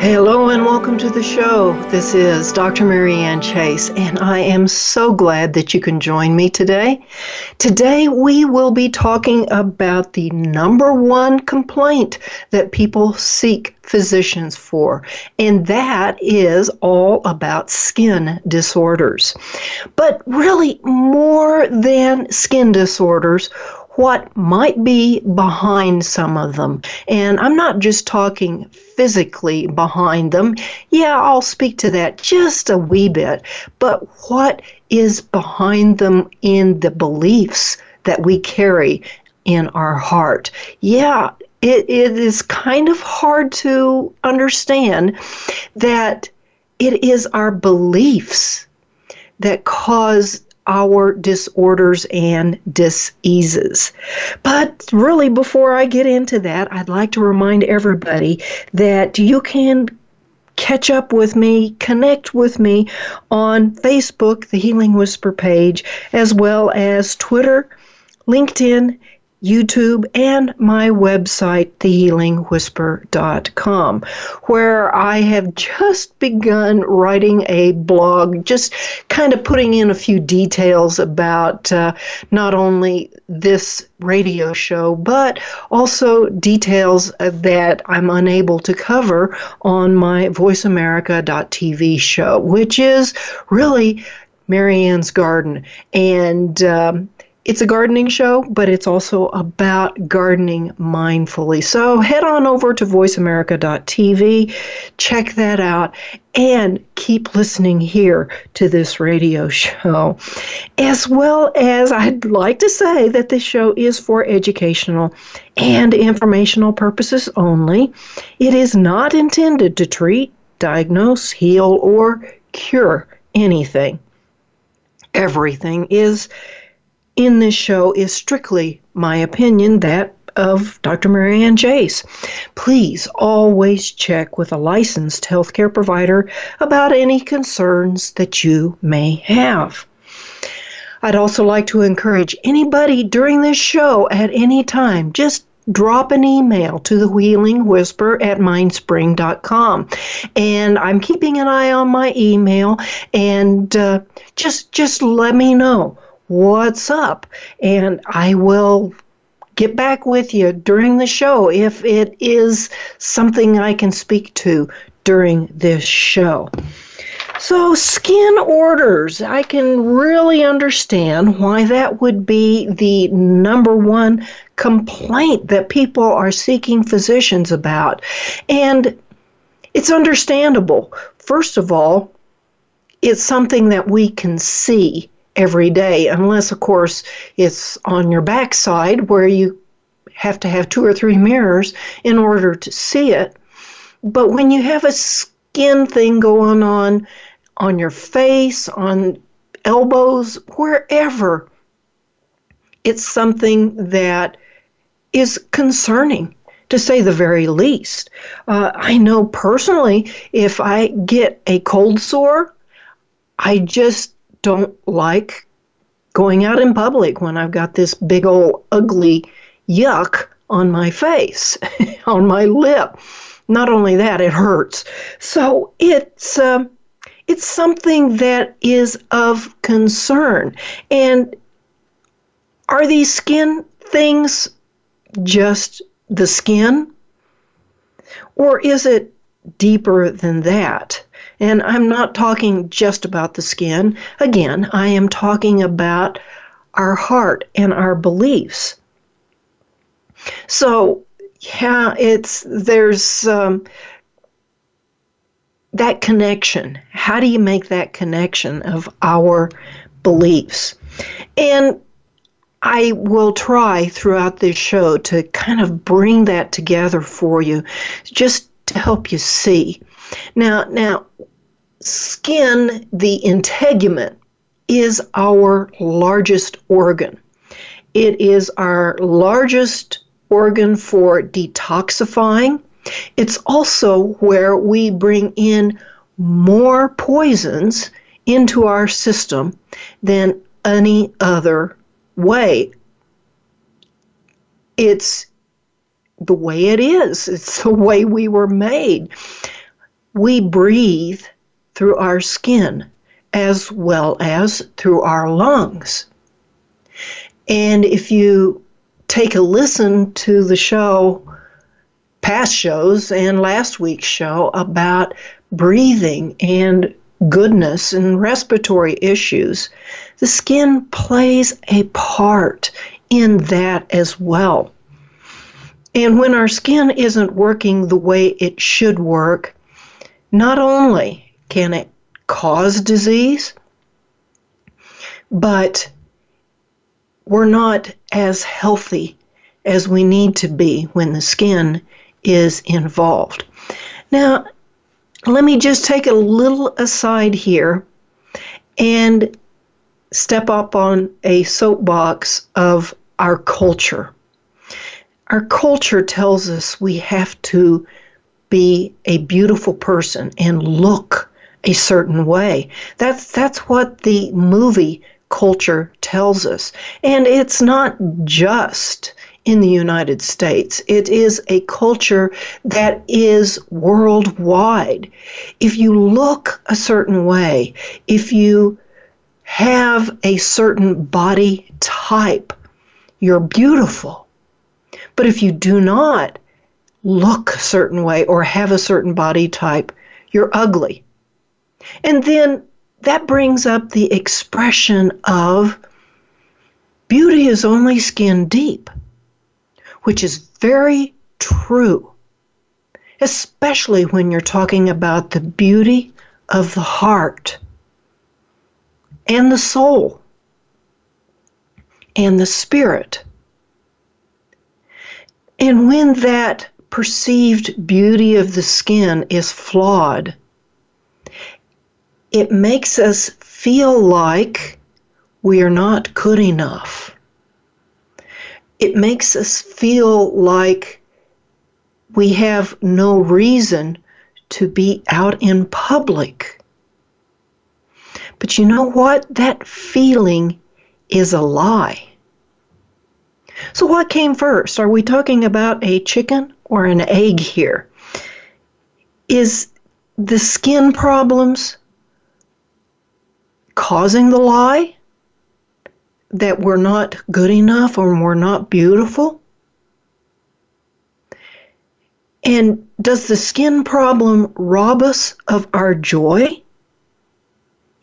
Hello and welcome to the show. This is Dr. Marianne Chase, and I am so glad that you can join me today. Today we will be talking about the number one complaint that people seek physicians for, and that is all about skin disorders. But really, more than skin disorders, what might be behind some of them. And I'm not just talking physically behind them. Yeah, I'll speak to that just a wee bit. But what is behind them in the beliefs that we carry in our heart? Yeah, it is kind of hard to understand that it is our beliefs that cause our disorders and diseases. But really, before I get into that, I'd like to remind everybody that you can catch up with me, connect with me on Facebook, the Healing Whisper page, as well as Twitter, LinkedIn, YouTube, and my website, thehealingwhisper.com, where I have just begun writing a blog, just kind of putting in a few details about not only this radio show, but also details that I'm unable to cover on my VoiceAmerica.tv show, which is really Marianne's Garden. And it's a gardening show, but it's also about gardening mindfully. So head on over to voiceamerica.tv, check that out, and keep listening here to this radio show. As well as, I'd like to say that this show is for educational and informational purposes only. It is not intended to treat, diagnose, heal, or cure anything. Everything is in this show is strictly my opinion, that of Dr. Marianne Chase. Please always check with a licensed healthcare provider about any concerns that you may have. I'd also like to encourage anybody during this show at any time, just drop an email to the Healing Whisper at mindspring.com. And I'm keeping an eye on my email, and just let me know what's up, and I will get back with you during the show if it is something I can speak to during this show. So, skin disorders, I can really understand why that would be the number one complaint that people are seeking physicians about. And it's understandable. First of all, it's something that we can see every day, unless, of course, it's on your backside where you have to have 2 or 3 mirrors in order to see it. But when you have a skin thing going on your face, on elbows, wherever, it's something that is concerning, to say the very least. I know personally, if I get a cold sore, I just don't like going out in public when I've got this big old ugly yuck on my face, on my lip. Not only that, it hurts. So it's something that is of concern. And Are these skin things just the skin? Or is it deeper than that? And I'm not talking just about the skin. Again, I am talking about our heart and our beliefs. So, yeah, there's that connection. How do you make that connection of our beliefs? And I will try throughout this show to kind of bring that together for you, just to help you see. Now, skin, the integument, is our largest organ. It is our largest organ for detoxifying. It's also where we bring in more poisons into our system than any other way. It's the way it is. It's the way we were made. We breathe through our skin as well as through our lungs. And if you take a listen to the show, past shows and last week's show about breathing and goodness and respiratory issues, the skin plays a part in that as well. And when our skin isn't working the way it should work, not only can it cause disease, but we're not as healthy as we need to be when the skin is involved. Now, let me just take a little aside here and step up on a soapbox of our culture. Our culture tells us we have to be a beautiful person and look a certain way. That's what the movie culture tells us. And it's not just in the United States. It is a culture that is worldwide. If you look a certain way, if you have a certain body type, you're beautiful. But if you do not look a certain way or have a certain body type, you're ugly. And then that brings up the expression of beauty is only skin deep, which is very true, especially when you're talking about the beauty of the heart and the soul and the spirit. And when that perceived beauty of the skin is flawed, it makes us feel like we are not good enough. It makes us feel like we have no reason to be out in public. But you know what? That feeling is a lie. So what came first? Are we talking about a chicken or an egg here? Is the skin problems causing the lie that we're not good enough or we're not beautiful? And does the skin problem rob us of our joy?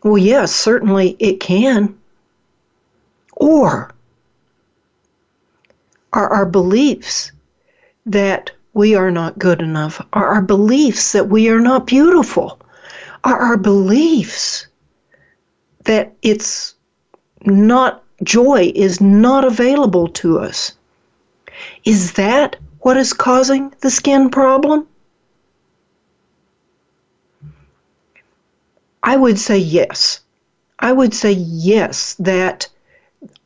Well, yes, certainly it can. Or are our beliefs that we are not good enough? Are our beliefs that we are not beautiful? Are our beliefs that it's not, joy is not available to us? Is that what is causing the skin problem? I would say yes. I would say yes, that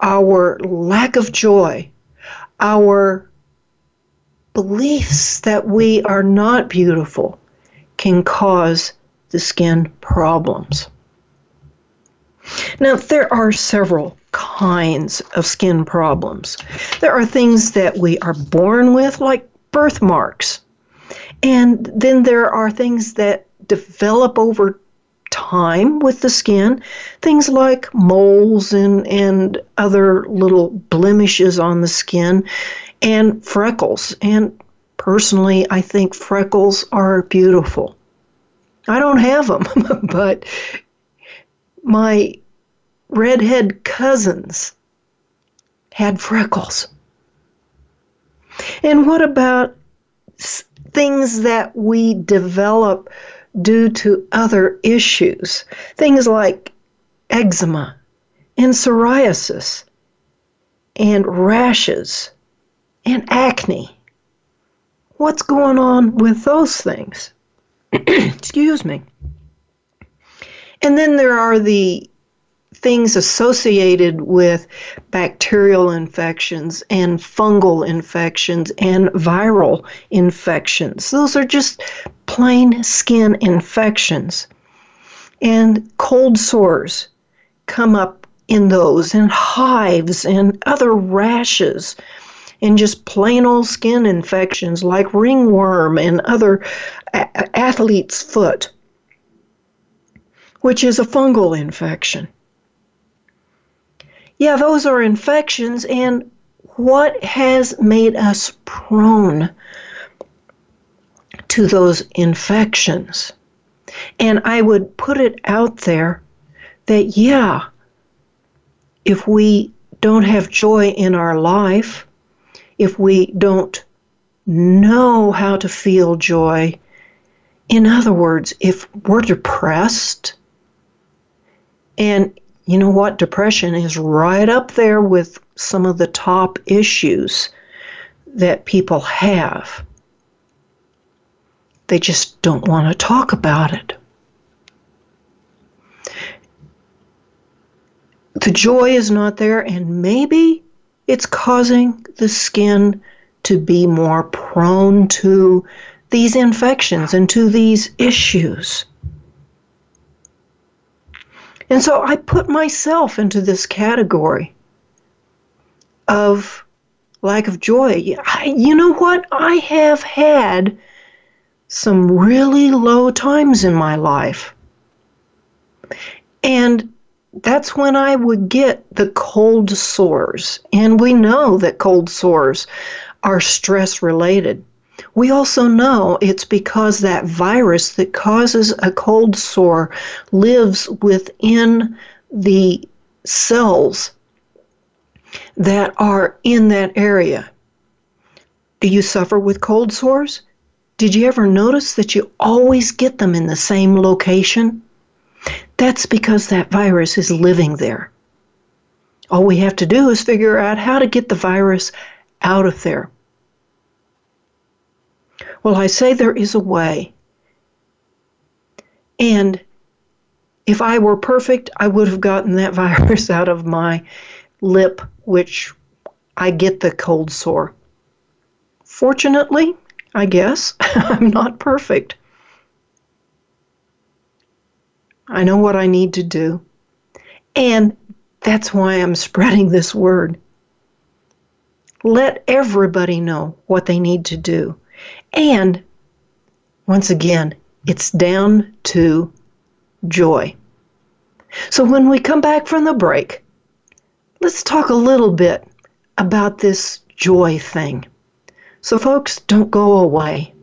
our lack of joy, our beliefs that we are not beautiful, can cause the skin problems. Now, there are several kinds of skin problems. There are things that we are born with, like birthmarks. And then there are things that develop over time with the skin. Things like moles and other little blemishes on the skin and freckles. And personally, I think freckles are beautiful. I don't have them, but my redhead cousins had freckles. And what about things that we develop due to other issues? Things like eczema and psoriasis and rashes and acne. What's going on with those things? Excuse me. And then there are the things associated with bacterial infections and fungal infections and viral infections. Those are just plain skin infections. And cold sores come up in those, and hives and other rashes, and just plain old skin infections like ringworm and other athlete's foot, which is a fungal infection. Yeah, those are infections, and what has made us prone to those infections? And I would put it out there that, yeah, if we don't have joy in our life, if we don't know how to feel joy, in other words, if we're depressed, and you know what? Depression is right up there with some of the top issues that people have. They just don't want to talk about it. The joy is not there, and maybe it's causing the skin to be more prone to these infections and to these issues. And so I put myself into this category of lack of joy. You know what? I have had some really low times in my life. And that's when I would get the cold sores. And we know that cold sores are stress-related. We also know it's because that virus that causes a cold sore lives within the cells that are in that area. Do you suffer with cold sores? Did you ever notice that you always get them in the same location? That's because that virus is living there. All we have to do is figure out how to get the virus out of there. Well, I say there is a way. And if I were perfect, I would have gotten that virus out of my lip, which I get the cold sore. Fortunately, I guess, I'm not perfect. I know what I need to do. And that's why I'm spreading this word. Let everybody know what they need to do. And, once again, it's down to joy. So when we come back from the break, let's talk a little bit about this joy thing. So, folks, don't go away.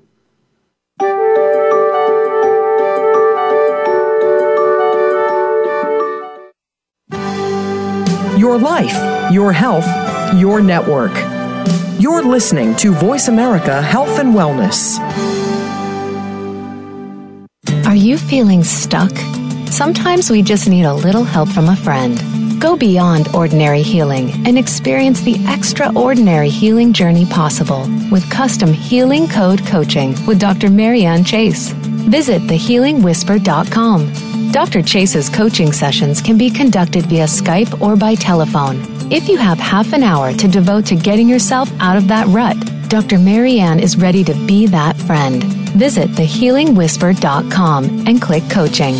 Your life, your health, your network. You're listening to Voice America Health and Wellness. Are you feeling stuck? Sometimes we just need a little help from a friend. Go beyond ordinary healing and experience the extraordinary healing journey possible with custom Healing Code coaching with Dr. Marianne Chase. Visit thehealingwhisper.com. Dr. Chase's coaching sessions can be conducted via Skype or by telephone. If you have half an hour to devote to getting yourself out of that rut, Dr. Marianne is ready to be that friend. Visit thehealingwhisper.com and click coaching.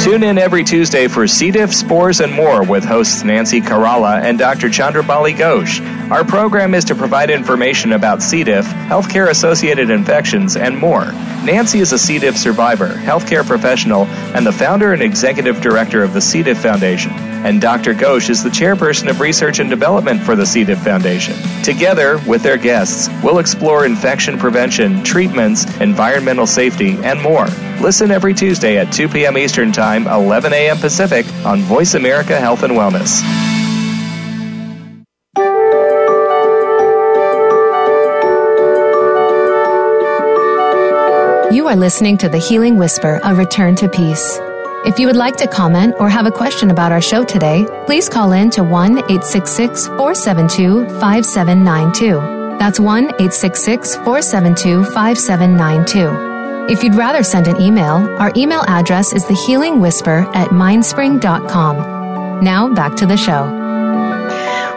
Tune in every Tuesday for C. diff, spores, and more with hosts Nancy Karala and Dr. Chandra Bali Ghosh. Our program is to provide information about C. diff, healthcare-associated infections, and more. Nancy is a C. diff survivor, healthcare professional, and the founder and executive director of the C. diff Foundation. And Dr. Ghosh is the chairperson of research and development for the C. diff Foundation. Together, with their guests, we'll explore infection prevention, treatments, environmental safety, and more. Listen every Tuesday at 2 p.m. Eastern Time, 11 a.m. Pacific on Voice America Health and Wellness. You are listening to The Healing Whisper, a return to peace. If you would like to comment or have a question about our show today, please call in to 1-866-472-5792. That's 1-866-472-5792. If you'd rather send an email, our email address is thehealingwhisper@mindspring.com. Now, back to the show.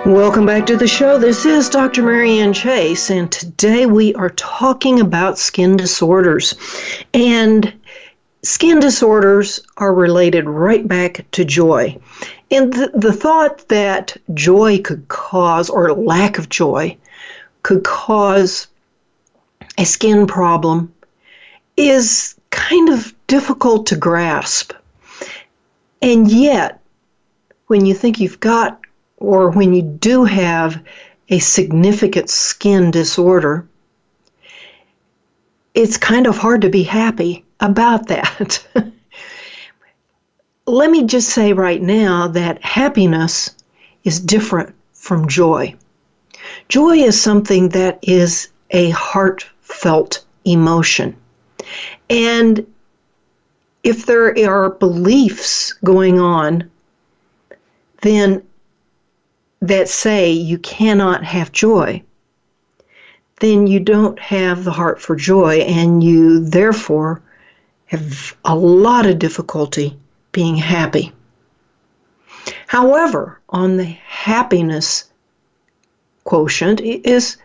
Welcome back to the show. This is Dr. Marianne Chase, and today we are talking about skin disorders. And skin disorders are related right back to joy. And the thought that joy could cause, or lack of joy, could cause a skin problem is kind of difficult to grasp. And yet, when you think you've got, or when you do have, a significant skin disorder, it's kind of hard to be happy about that. Let me just say right now that happiness is different from joy. Joy is something that is a heartfelt emotion. And if there are beliefs going on, then that say you cannot have joy, then you don't have the heart for joy, and you therefore have a lot of difficulty being happy. However, on the happiness quotient is,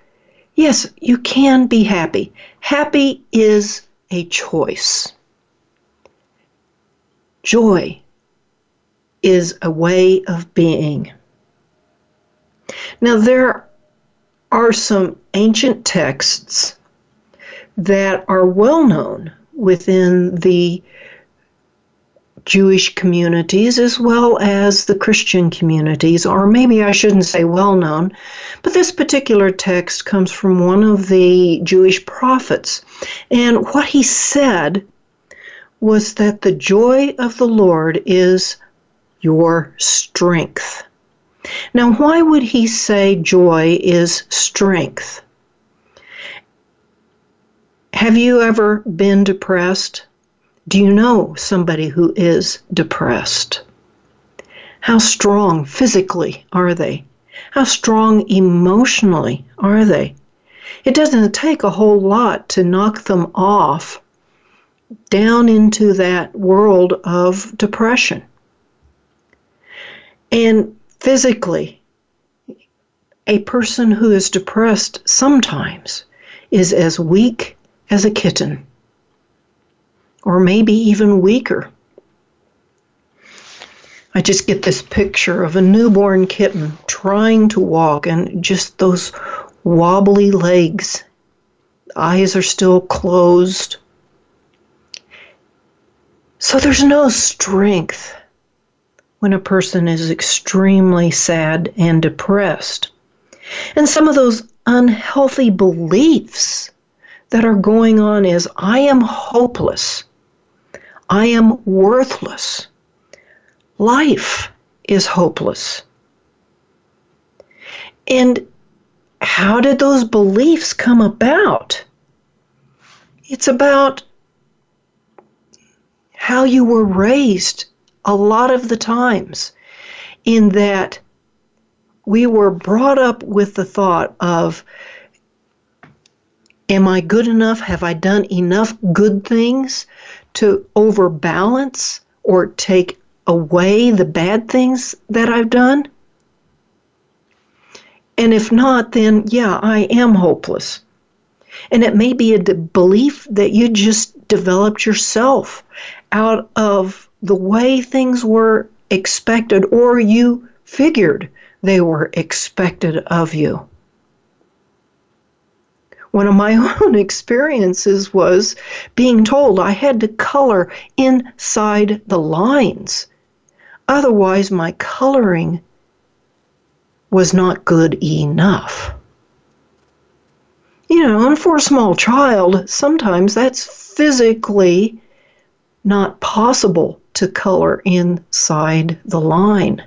yes, you can be happy. Happy is a choice. Joy is a way of being. Now, there are some ancient texts that are well known within the Jewish communities as well as the Christian communities, or maybe I shouldn't say well known, but this particular text comes from one of the Jewish prophets. And what he said was that the joy of the Lord is your strength. Now, why would he say joy is strength? Have you ever been depressed? Do you know somebody who is depressed? How strong physically are they? How strong emotionally are they? It doesn't take a whole lot to knock them off down into that world of depression. And physically, a person who is depressed sometimes is as weak as a kitten, or maybe even weaker. I just get this picture of a newborn kitten trying to walk, and just those wobbly legs. Eyes are still closed. So there's no strength when a person is extremely sad and depressed. And some of those unhealthy beliefs that are going on is, I am hopeless. I am worthless. Life is hopeless. And how did those beliefs come about? It's about how you were raised a lot of the times, in that we were brought up with the thought of, am I good enough? Have I done enough good things to overbalance or take away the bad things that I've done? And if not, then yeah, I am hopeless. And it may be a belief that you just developed yourself out of the way things were expected or you figured they were expected of you. One of my own experiences was being told I had to color inside the lines. Otherwise, my coloring was not good enough. You know, and for a small child, sometimes that's physically not possible to color inside the line.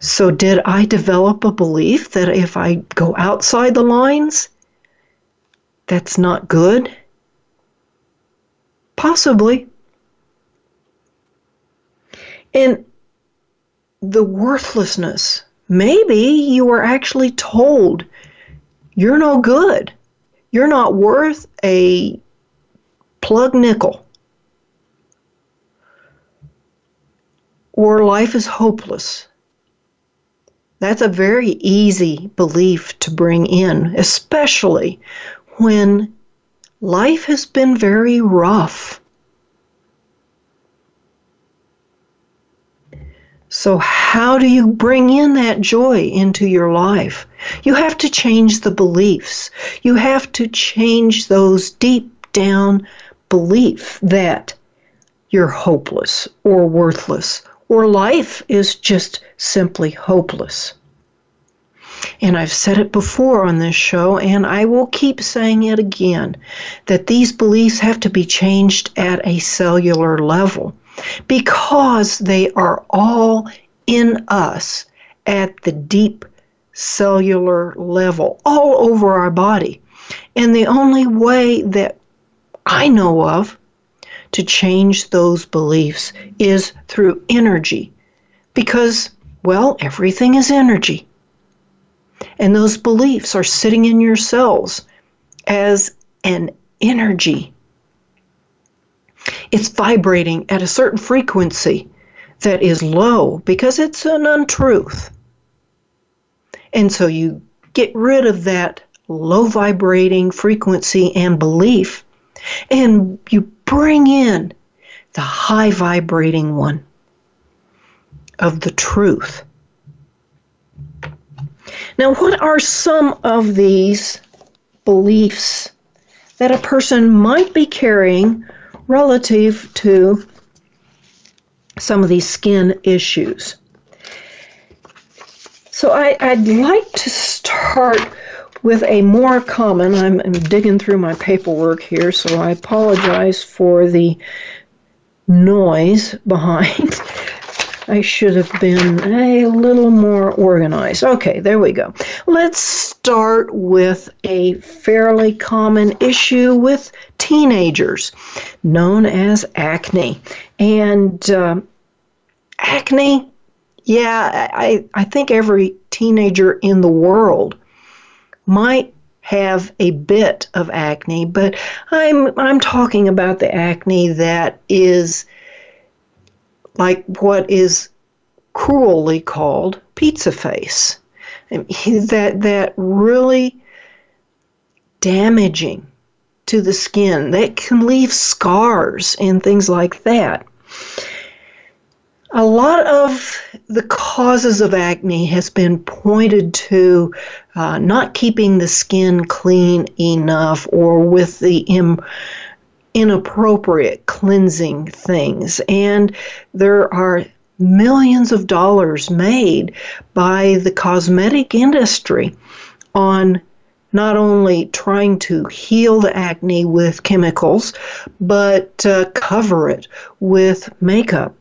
So did I develop a belief that if I go outside the lines, that's not good? Possibly. And the worthlessness. Maybe you were actually told, you're no good. You're not worth a plug nickel. Or life is hopeless. That's a very easy belief to bring in, especially when life has been very rough. So how do you bring in that joy into your life? You have to change the beliefs. You have to change those deep down beliefs that you're hopeless or worthless. Or life is just simply hopeless. And I've said it before on this show, and I will keep saying it again, that these beliefs have to be changed at a cellular level because they are all in us at the deep cellular level, all over our body. And the only way that I know of to change those beliefs is through energy because, well, everything is energy. And those beliefs are sitting in your cells as an energy. It's vibrating at a certain frequency that is low because it's an untruth. And so you get rid of that low vibrating frequency and belief, and you bring in the high vibrating one of the truth. Now, what are some of these beliefs that a person might be carrying relative to some of these skin issues? So I'd like to start with a more common. I'm digging through my paperwork here, so I apologize for the noise behind. I should have been a little more organized. Okay, there we go. Let's start with a fairly common issue with teenagers known as acne. And acne, yeah, I think every teenager in the world might have a bit of acne, but I'm talking about the acne that is like what is cruelly called pizza face. I mean, that really damaging to the skin, that can leave scars and things like that. A lot of the causes of acne has been pointed to not keeping the skin clean enough or with the inappropriate cleansing things, and there are millions of dollars made by the cosmetic industry on not only trying to heal the acne with chemicals, but cover it with makeup.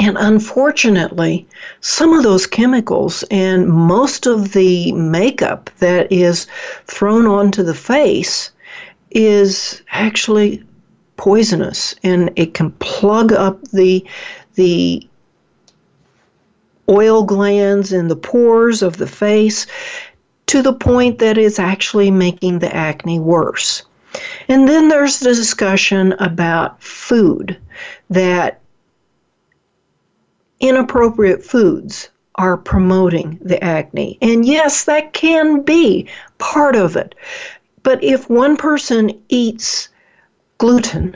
And unfortunately, some of those chemicals and most of the makeup that is thrown onto the face is actually poisonous, and it can plug up the oil glands and the pores of the face to the point that it's actually making the acne worse. And then there's the discussion about food, that inappropriate foods are promoting the acne. And yes, that can be part of it. But if one person eats gluten,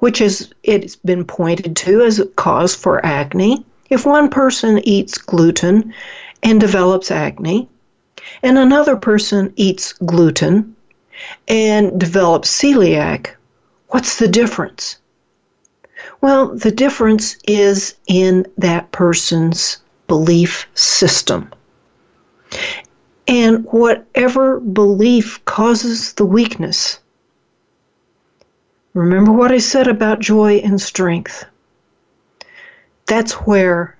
which is, it's been pointed to as a cause for acne. If one person eats gluten and develops acne, and another person eats gluten and develops celiac, what's the difference? Well, the difference is in that person's belief system. And whatever belief causes the weakness, remember what I said about joy and strength. That's where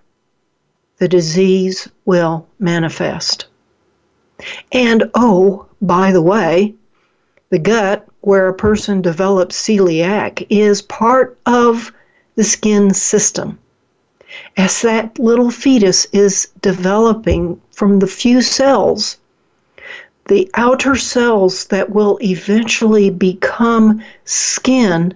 the disease will manifest. And oh, by the way, the gut where a person develops celiac is part of the skin system. As that little fetus is developing from the few cells, the outer cells that will eventually become skin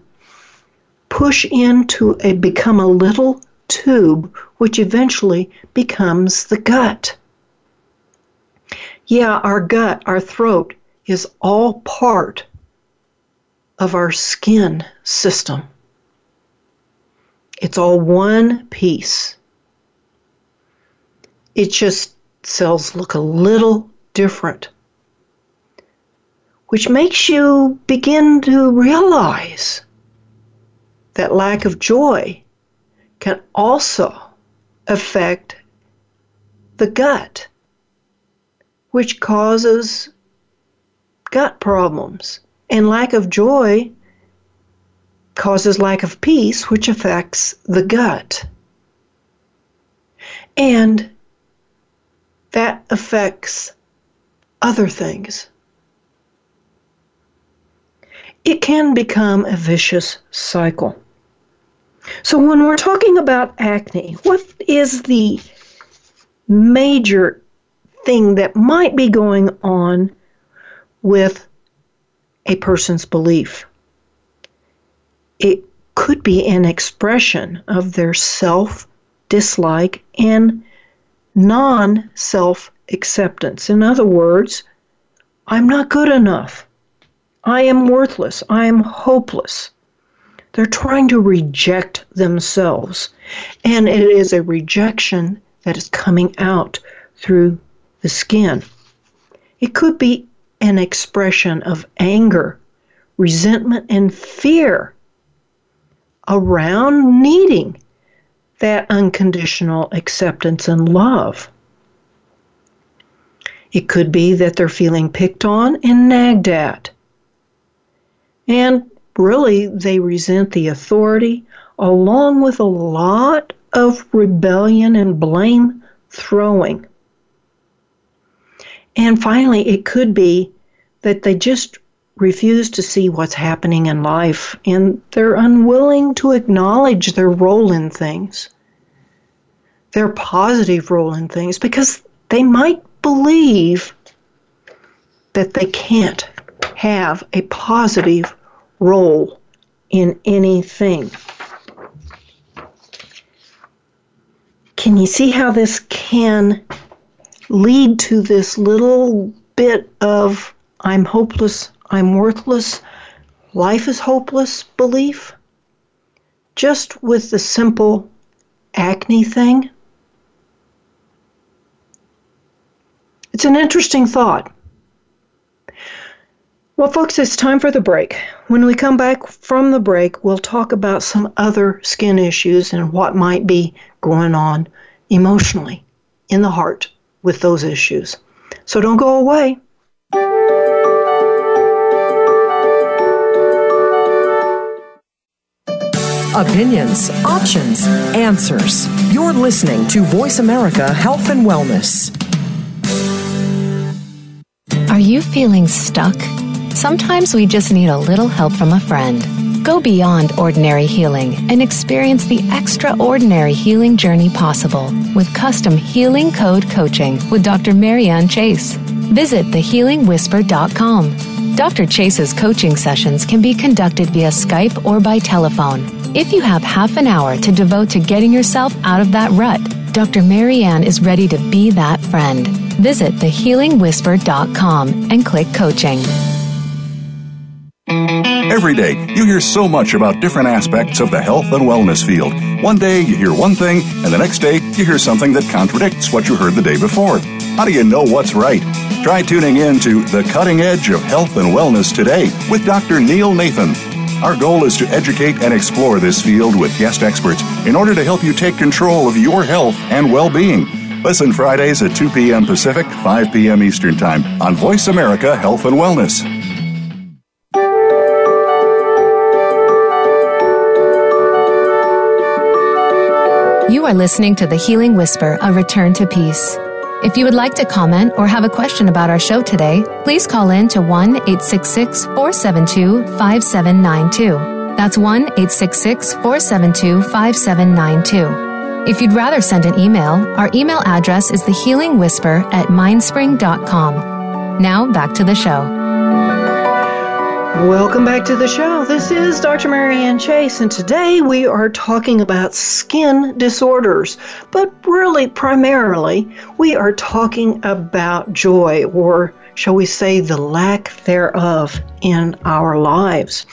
push into become a little tube, which eventually becomes the gut. Yeah, our gut, our throat is all part of our skin system. It's all one piece. It just, cells look a little different, which makes you begin to realize that lack of joy can also affect the gut, which causes gut problems. And lack of joy causes lack of peace, which affects the gut. And that affects other things. It can become a vicious cycle. So when we're talking about acne, what is the major thing that might be going on with a person's belief? It could be an expression of their self-dislike and non-self-acceptance. In other words, I'm not good enough. I am worthless. I am hopeless. They're trying to reject themselves. And it is a rejection that is coming out through the skin. It could be an expression of anger, resentment, and fear around needing that unconditional acceptance and love. It could be that they're feeling picked on and nagged at. And really, they resent the authority, along with a lot of rebellion and blame throwing. And finally, it could be that they just refuse to see what's happening in life, and they're unwilling to acknowledge their role in things, their positive role in things, because they might believe that they can't have a positive role in anything. Can you see how this can lead to this little bit of I'm hopeless, I'm worthless, life is hopeless belief? Just with the simple acne thing. It's an interesting thought. Well, folks, it's time for the break. When we come back from the break, we'll talk about some other skin issues and what might be going on emotionally in the heart with those issues. So don't go away. Opinions, options, answers. You're listening to Voice America Health and Wellness. Are you feeling stuck? Sometimes we just need a little help from a friend. Go beyond ordinary healing and experience the extraordinary healing journey possible with custom Healing Code coaching with Dr. Marianne Chase. Visit thehealingwhisper.com. Dr. Chase's coaching sessions can be conducted via Skype or by telephone. If you have half an hour to devote to getting yourself out of that rut, Dr. Marianne is ready to be that friend. Visit thehealingwhisper.com and click coaching. Every day, you hear so much about different aspects of the health and wellness field. One day, you hear one thing, and the next day, you hear something that contradicts what you heard the day before. How do you know what's right? Try tuning in to The Cutting Edge of Health and Wellness today with Dr. Neil Nathan. Our goal is to educate and explore this field with guest experts in order to help you take control of your health and well-being. Listen Fridays at 2 p.m. Pacific, 5 p.m. Eastern Time on Voice America Health and Wellness. You are listening to The Healing Whisper, a return to peace. If you would like to comment or have a question about our show today, please call in to 1-866-472-5792. That's 1-866-472-5792. If you'd rather send an email, our email address is thehealingwhisper@mindspring.com. Now back to the show. Welcome back to the show. This is Dr. Marianne Chase, and today we are talking about skin disorders, but really primarily we are talking about joy, or shall we say the lack thereof in our lives.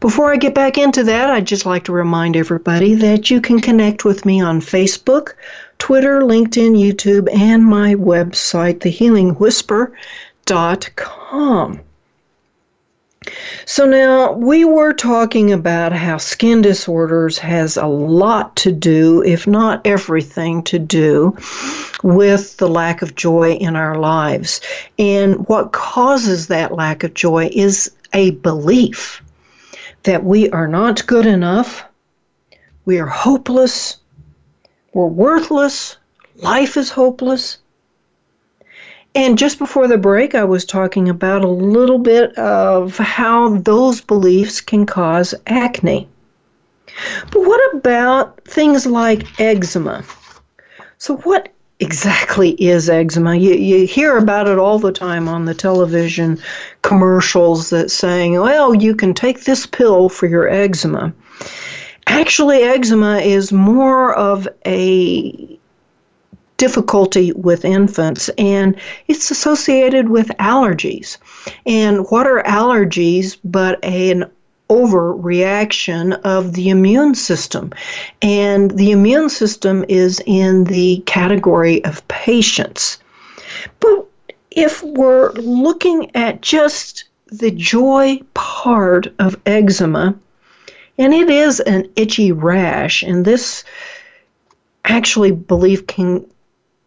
Before I get back into that, I'd just like to remind everybody that you can connect with me on Facebook, Twitter, LinkedIn, YouTube, and my website, thehealingwhisper.com. So now, we were talking about how skin disorders has a lot to do, if not everything to do, with the lack of joy in our lives. And what causes that lack of joy is a belief that we are not good enough, we are hopeless, we're worthless, life is hopeless. And just before the break, I was talking about a little bit of how those beliefs can cause acne. But what about things like eczema? So what exactly is eczema? You hear about it all the time on the television commercials that's saying, well, you can take this pill for your eczema. Actually, eczema is more of a difficulty with infants, and it's associated with allergies. And what are allergies but an overreaction of the immune system? And the immune system is in the category of patients. But if we're looking at just the joy part of eczema, and it is an itchy rash, and this actually belief can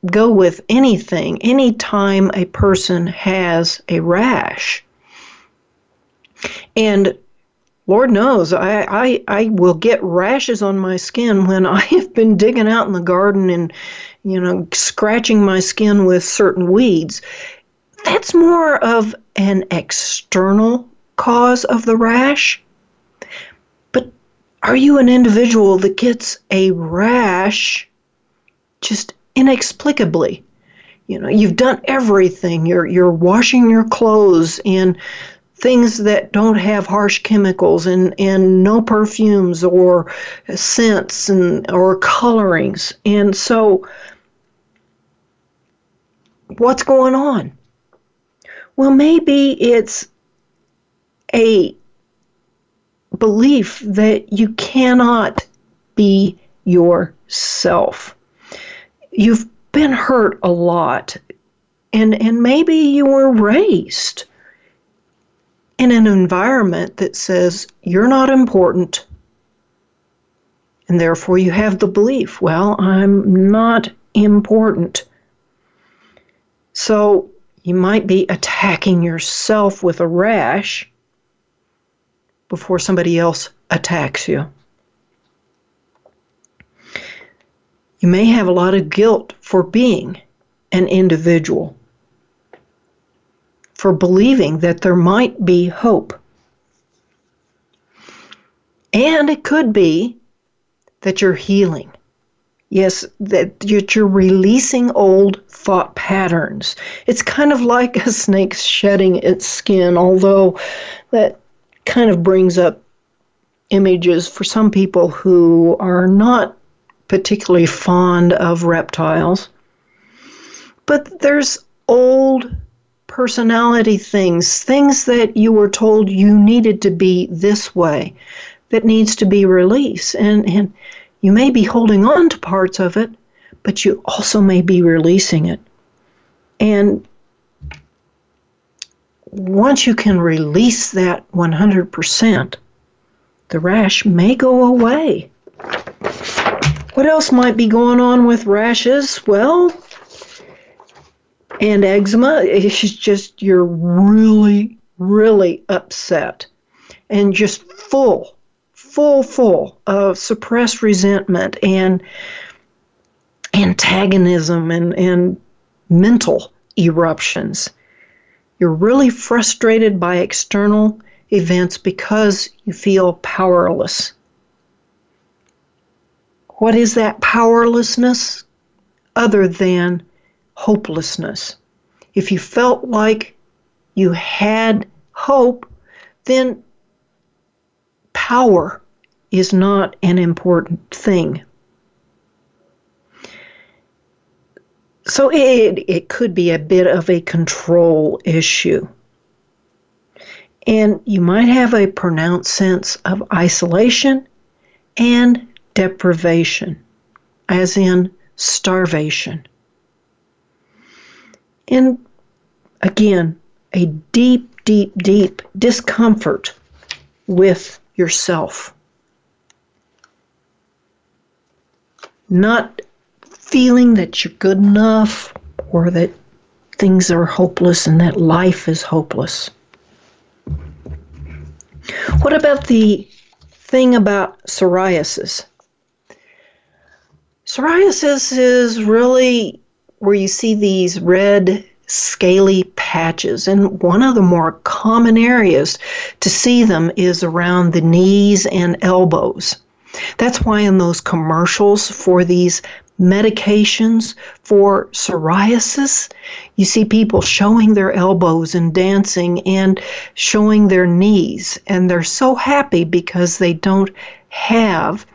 go with anything, anytime a person has a rash. And Lord knows, I will get rashes on my skin when I have been digging out in the garden and, you know, scratching my skin with certain weeds. That's more of an external cause of the rash. But are you an individual that gets a rash just inexplicably? You know, you've done everything. You're washing your clothes in things that don't have harsh chemicals and no perfumes or scents and or colorings. And so what's going on? Well, maybe it's a belief that you cannot be yourself. You've been hurt a lot, and maybe you were raised in an environment that says you're not important, and therefore you have the belief, well, I'm not important. So you might be attacking yourself with a rash before somebody else attacks you. You may have a lot of guilt for being an individual, for believing that there might be hope. And it could be that you're healing. Yes, that you're releasing old thought patterns. It's kind of like a snake shedding its skin, although that kind of brings up images for some people who are not particularly fond of reptiles. But there's old personality things, things that you were told you needed to be this way, that needs to be released. And you may be holding on to parts of it, but you also may be releasing it. And once you can release that 100%, the rash may go away. What else might be going on with rashes? Well, and eczema, it's just you're really, really upset and just full of suppressed resentment and antagonism and mental eruptions. You're really frustrated by external events because you feel powerless. What is that powerlessness other than hopelessness? If you felt like you had hope, then power is not an important thing. So it could be a bit of a control issue. And you might have a pronounced sense of isolation and deprivation, as in starvation. And again, a deep, deep, deep discomfort with yourself. Not feeling that you're good enough or that things are hopeless and that life is hopeless. What about the thing about psoriasis? Psoriasis is really where you see these red, scaly patches. And one of the more common areas to see them is around the knees and elbows. That's why in those commercials for these medications for psoriasis, you see people showing their elbows and dancing and showing their knees. And they're so happy because they don't have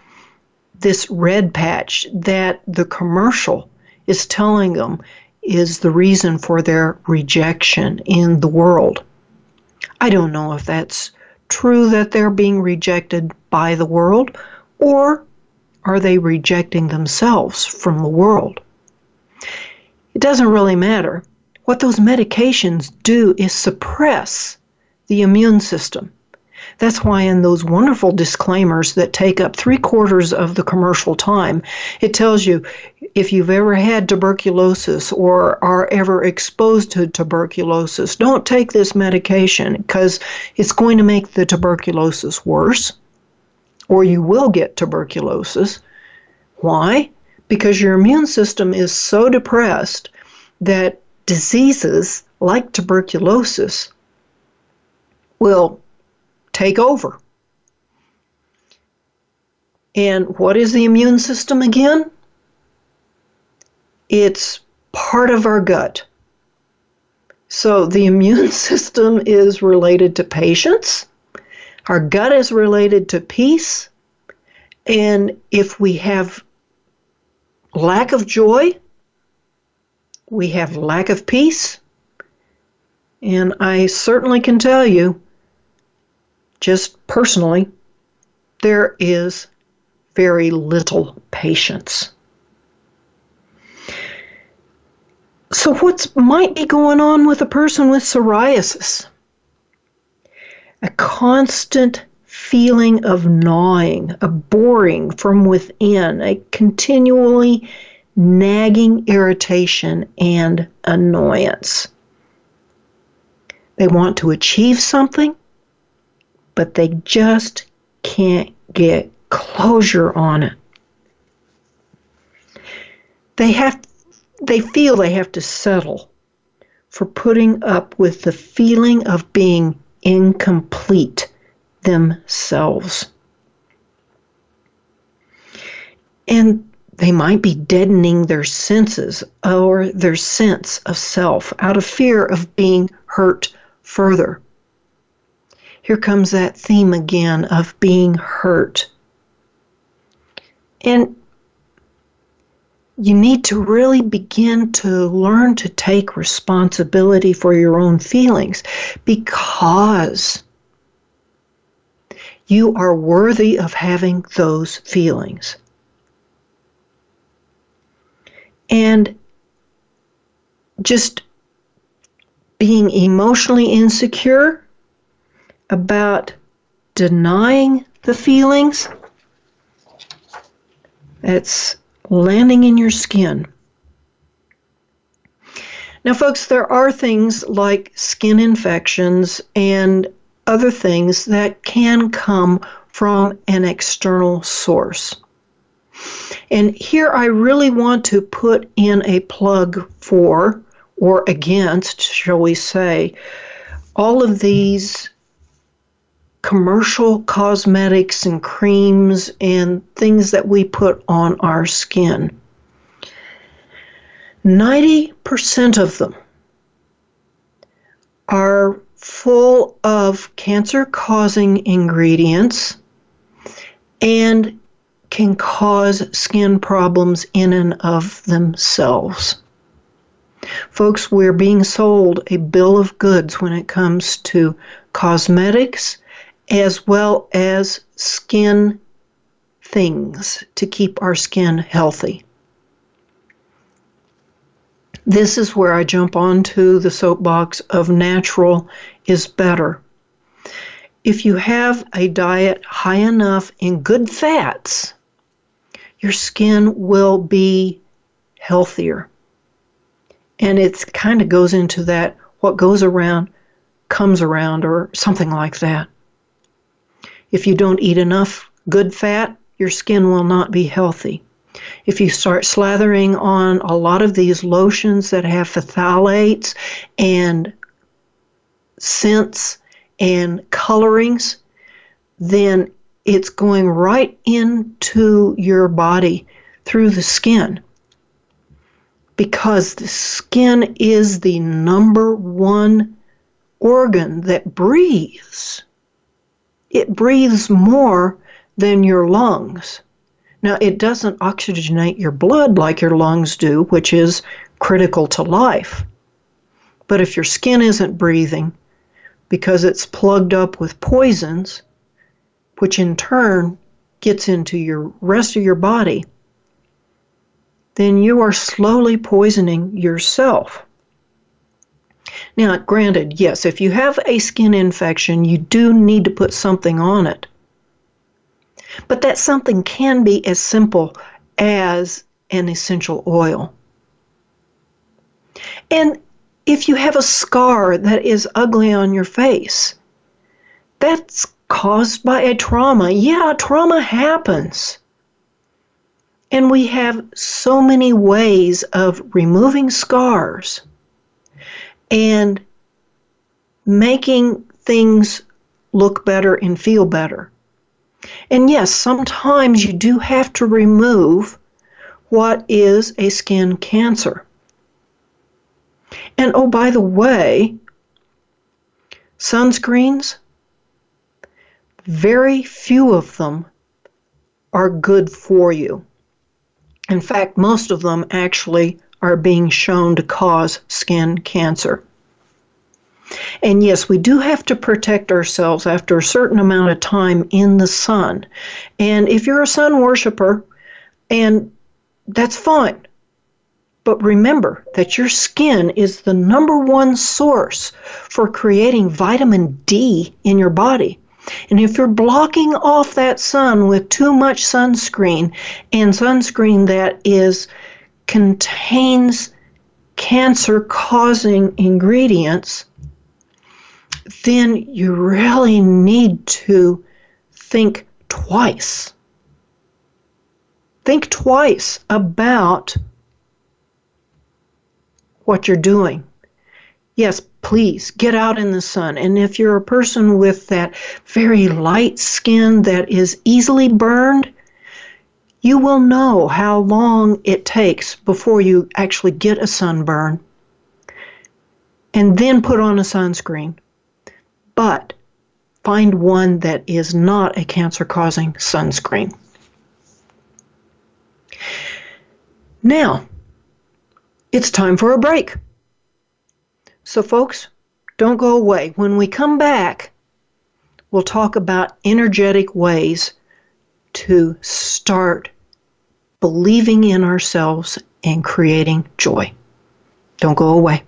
this red patch that the commercial is telling them is the reason for their rejection in the world. I don't know if that's true that they're being rejected by the world, or are they rejecting themselves from the world? It doesn't really matter. What those medications do is suppress the immune system. That's why in those wonderful disclaimers that take up 3/4 of the commercial time, it tells you if you've ever had tuberculosis or are ever exposed to tuberculosis, don't take this medication because it's going to make the tuberculosis worse, or you will get tuberculosis. Why? Because your immune system is so depressed that diseases like tuberculosis will take over. And what is the immune system again? It's part of our gut. So the immune system is related to patience. Our gut is related to peace, and if we have lack of joy, we have lack of peace. And I certainly can tell you, just personally, there is very little patience. So what might be going on with a person with psoriasis? A constant feeling of gnawing, a boring from within, a continually nagging irritation and annoyance. They want to achieve something, but they just can't get closure on it. They feel they have to settle for putting up with the feeling of being incomplete themselves. And they might be deadening their senses or their sense of self out of fear of being hurt further. Here comes that theme again of being hurt. And you need to really begin to learn to take responsibility for your own feelings, because you are worthy of having those feelings. And just being emotionally insecure about denying the feelings, that's landing in your skin. Now, folks, there are things like skin infections and other things that can come from an external source. And here I really want to put in a plug for, or against, shall we say, all of these commercial cosmetics and creams and things that we put on our skin. 90% of them are full of cancer-causing ingredients and can cause skin problems in and of themselves. Folks, we're being sold a bill of goods when it comes to cosmetics as well as skin things to keep our skin healthy. This is where I jump onto the soapbox of natural is better. If you have a diet high enough in good fats, your skin will be healthier. And it kind of goes into that, what goes around comes around, or something like that. If you don't eat enough good fat, your skin will not be healthy. If you start slathering on a lot of these lotions that have phthalates and scents and colorings, then it's going right into your body through the skin, because the skin is the number one organ that breathes. It breathes more than your lungs. Now, it doesn't oxygenate your blood like your lungs do, which is critical to life. But if your skin isn't breathing because it's plugged up with poisons, which in turn gets into your rest of your body, then you are slowly poisoning yourself. Now, granted, yes, if you have a skin infection, you do need to put something on it. But that something can be as simple as an essential oil. And if you have a scar that is ugly on your face, that's caused by a trauma. Yeah, trauma happens. And we have so many ways of removing scars and making things look better and feel better. And yes, sometimes you do have to remove what is a skin cancer. And oh, by the way, sunscreens, very few of them are good for you. In fact, most of them actually are being shown to cause skin cancer. And yes, we do have to protect ourselves after a certain amount of time in the sun. And if you're a sun worshiper, and that's fine. But remember that your skin is the number one source for creating vitamin D in your body. And if you're blocking off that sun with too much sunscreen, and sunscreen that is contains cancer-causing ingredients, then you really need to think twice. Think twice about what you're doing. Yes, please get out in the sun. And if you're a person with that very light skin that is easily burned, you will know how long it takes before you actually get a sunburn, and then put on a sunscreen. But find one that is not a cancer-causing sunscreen. Now, it's time for a break. So folks, don't go away. When we come back, we'll talk about energetic ways to start believing in ourselves and creating joy. Don't go away.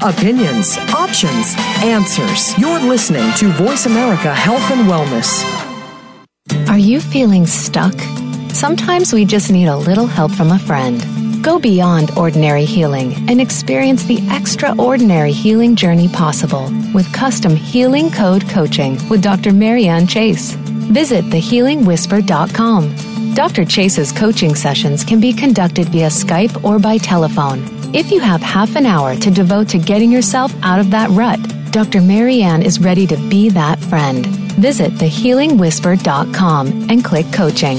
Opinions, options, answers. You're listening to Voice America Health and Wellness. Are you feeling stuck? Sometimes we just need a little help from a friend. Go beyond ordinary healing and experience the extraordinary healing journey possible with custom Healing Code coaching with Dr. Marianne Chase. Visit thehealingwhisper.com. Dr. Chase's coaching sessions can be conducted via Skype or by telephone. If you have half an hour to devote to getting yourself out of that rut, Dr. Marianne is ready to be that friend. Visit thehealingwhisper.com and click coaching.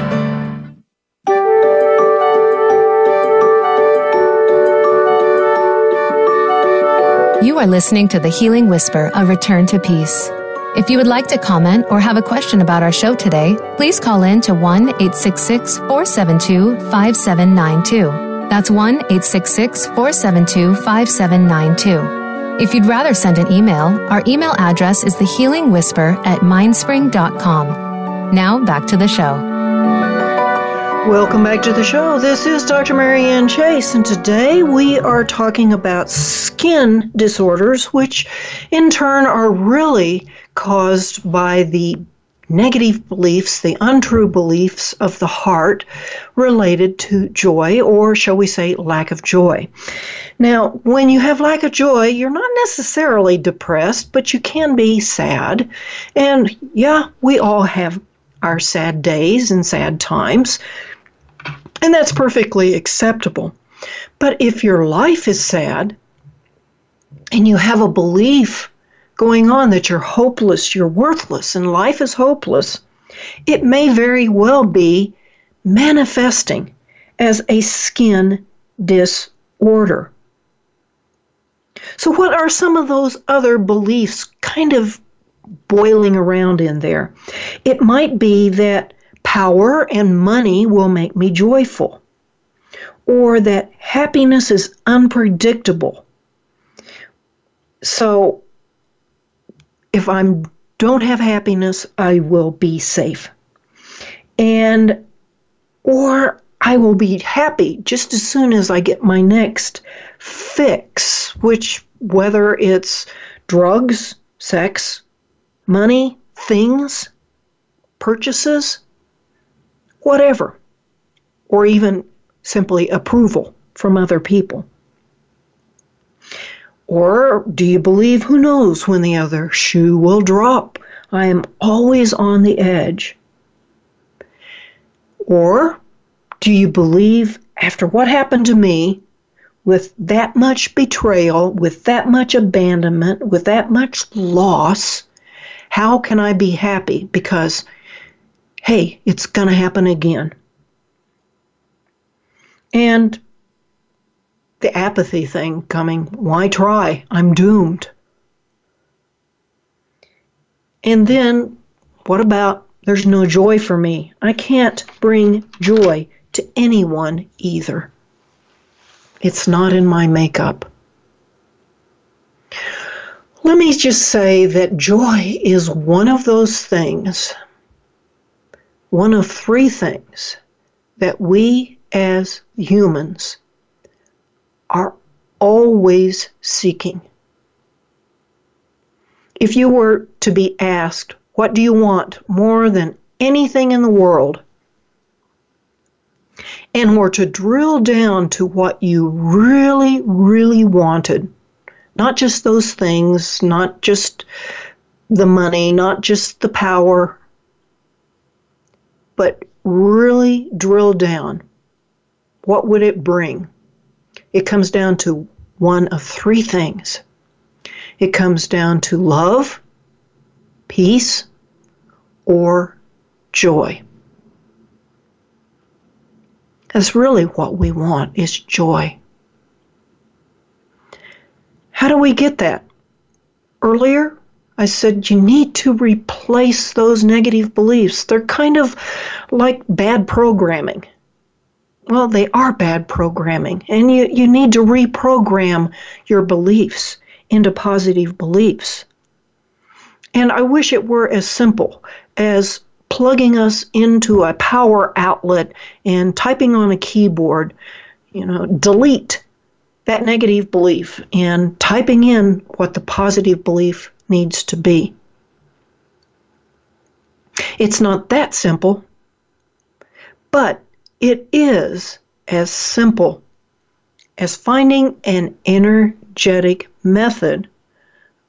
You are listening to The Healing Whisper, a return to peace. If you would like to comment or have a question about our show today, please call in to 1-866-472-5792. That's 1-866-472-5792. If you'd rather send an email, our email address is thehealingwhisper@mindspring.com. Now back to the show. Welcome back to the show. This is Dr. Marianne Chase, and today we are talking about skin disorders, which in turn are really caused by the negative beliefs, the untrue beliefs of the heart related to joy, or shall we say lack of joy. Now, when you have lack of joy, you're not necessarily depressed, but you can be sad. And yeah, we all have our sad days and sad times. And that's perfectly acceptable. But if your life is sad and you have a belief going on that you're hopeless, you're worthless, and life is hopeless, it may very well be manifesting as a skin disorder. So what are some of those other beliefs kind of boiling around in there? It might be that power and money will make me joyful, or that happiness is unpredictable. So if I don't have happiness, I will be safe. And or I will be happy just as soon as I get my next fix, which whether it's drugs, sex, money, things, purchases, whatever, or even simply approval from other people. Or do you believe, who knows when the other shoe will drop? I am always on the edge. Or do you believe, after what happened to me, with that much betrayal, with that much abandonment, with that much loss, how can I be happy? Because, hey, it's going to happen again. And the apathy thing coming, why try? I'm doomed. And then, what about there's no joy for me? I can't bring joy to anyone either. It's not in my makeup. Let me just say that joy is one of those things, one of three things that we as humans are always seeking. If you were to be asked, what do you want more than anything in the world, and were to drill down to what you really, really wanted, not just those things, not just the money, not just the power, but really drill down. What would it bring? It comes down to one of three things. It comes down to love, peace, or joy. That's really what we want, is joy. How do we get that? Earlier, I said you need to replace those negative beliefs. They're kind of like bad programming. Well, they are bad programming, and you need to reprogram your beliefs into positive beliefs. And I wish it were as simple as plugging us into a power outlet and typing on a keyboard, delete that negative belief and typing in what the positive belief needs to be. It's not that simple, but it is as simple as finding an energetic method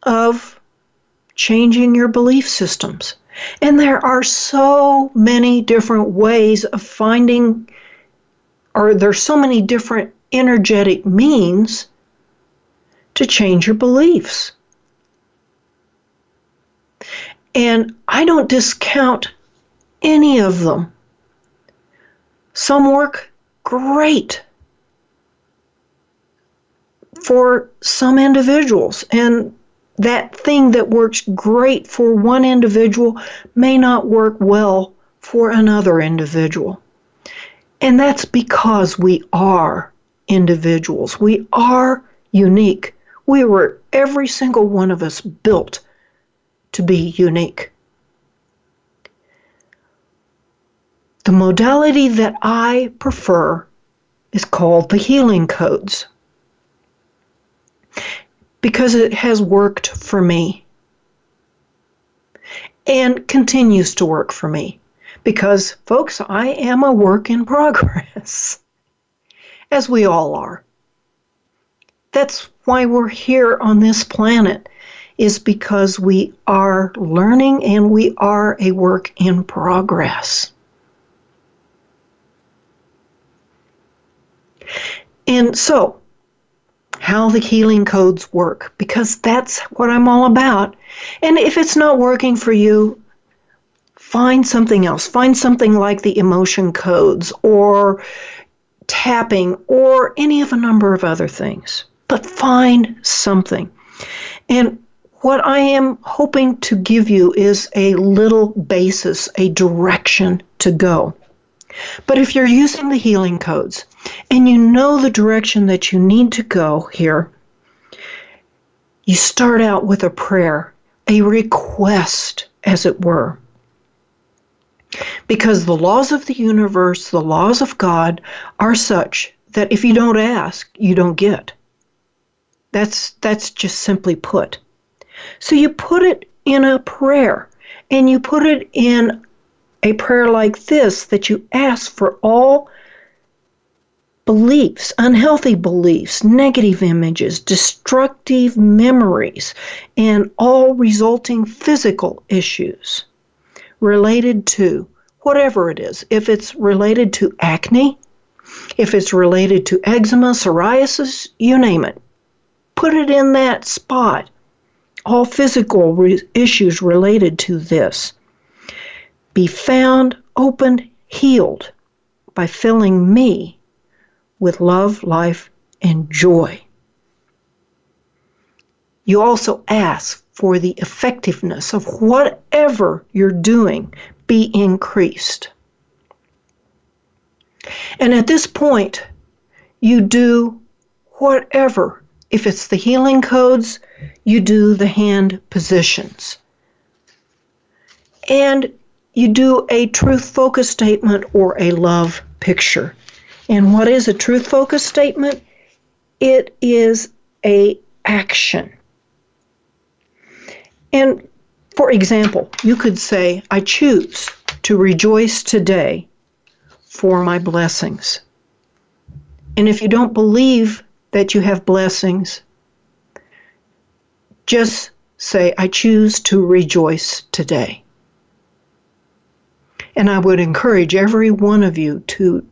of changing your belief systems. And there are so many different ways of finding, or there's so many different energetic means to change your beliefs. And I don't discount any of them. Some work great for some individuals, and that thing that works great for one individual may not work well for another individual. And that's because we are individuals. We are unique. We were, every single one of us, built to be unique. The modality that I prefer is called the Healing Codes, because it has worked for me and continues to work for me, because, folks, I am a work in progress, as we all are. That's why we're here on this planet, is because we are learning and we are a work in progress. And so, how the Healing Codes work, because that's what I'm all about. And if it's not working for you, find something else. Find something like the emotion codes or tapping or any of a number of other things. But find something. And what I am hoping to give you is a little basis, a direction to go. But if you're using the Healing Codes and you know the direction that you need to go here, you start out with a prayer, a request, as it were. Because the laws of the universe, the laws of God, are such that if you don't ask, you don't get. That's just simply put. So you put it in a prayer, and you put it in a prayer like this, that you ask for all beliefs, unhealthy beliefs, negative images, destructive memories, and all resulting physical issues related to whatever it is. If it's related to acne, if it's related to eczema, psoriasis, you name it. Put it in that spot. All physical issues related to this. Be found, opened, healed by filling me with love, life, and joy. You also ask for the effectiveness of whatever you're doing be increased. And at this point, you do whatever. If it's the Healing Codes, you do the hand positions. And you do a truth focus statement or a love picture. And what is a truth focus statement? It is an action. And for example, you could say, I choose to rejoice today for my blessings. And if you don't believe that you have blessings, just Say, I choose to rejoice today. And I would encourage every one of you to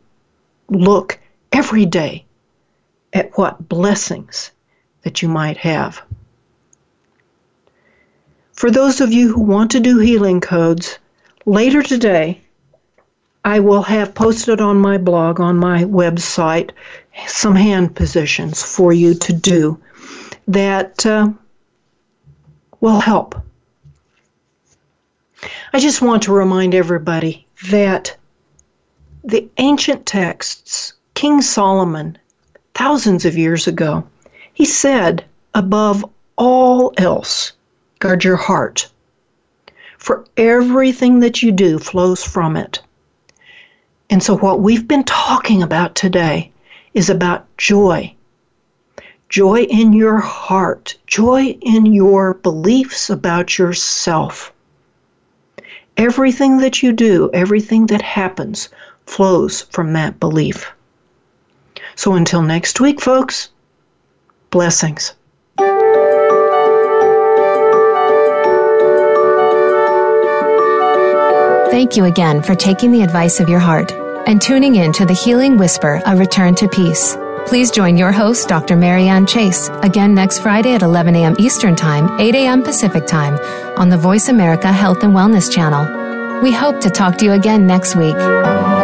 look every day at what blessings that you might have. For those of you who want to do healing codes, later today, I will have posted on my blog, on my website, some hand positions for you to do that will help. I just want to remind everybody that the ancient texts, King Solomon, thousands of years ago, he said, above all else, guard your heart, for everything that you do flows from it. And so what we've been talking about today is about joy. Joy in your heart. Joy in your beliefs about yourself. Everything that you do, everything that happens, flows from that belief. So until next week, folks, blessings. Thank you again for taking the advice of your heart and tuning in to The Healing Whisper, A Return to Peace. Please join your host, Dr. Marianne Chase, again next Friday at 11 a.m. Eastern Time, 8 a.m. Pacific Time, on the Voice America Health and Wellness Channel. We hope to talk to you again next week.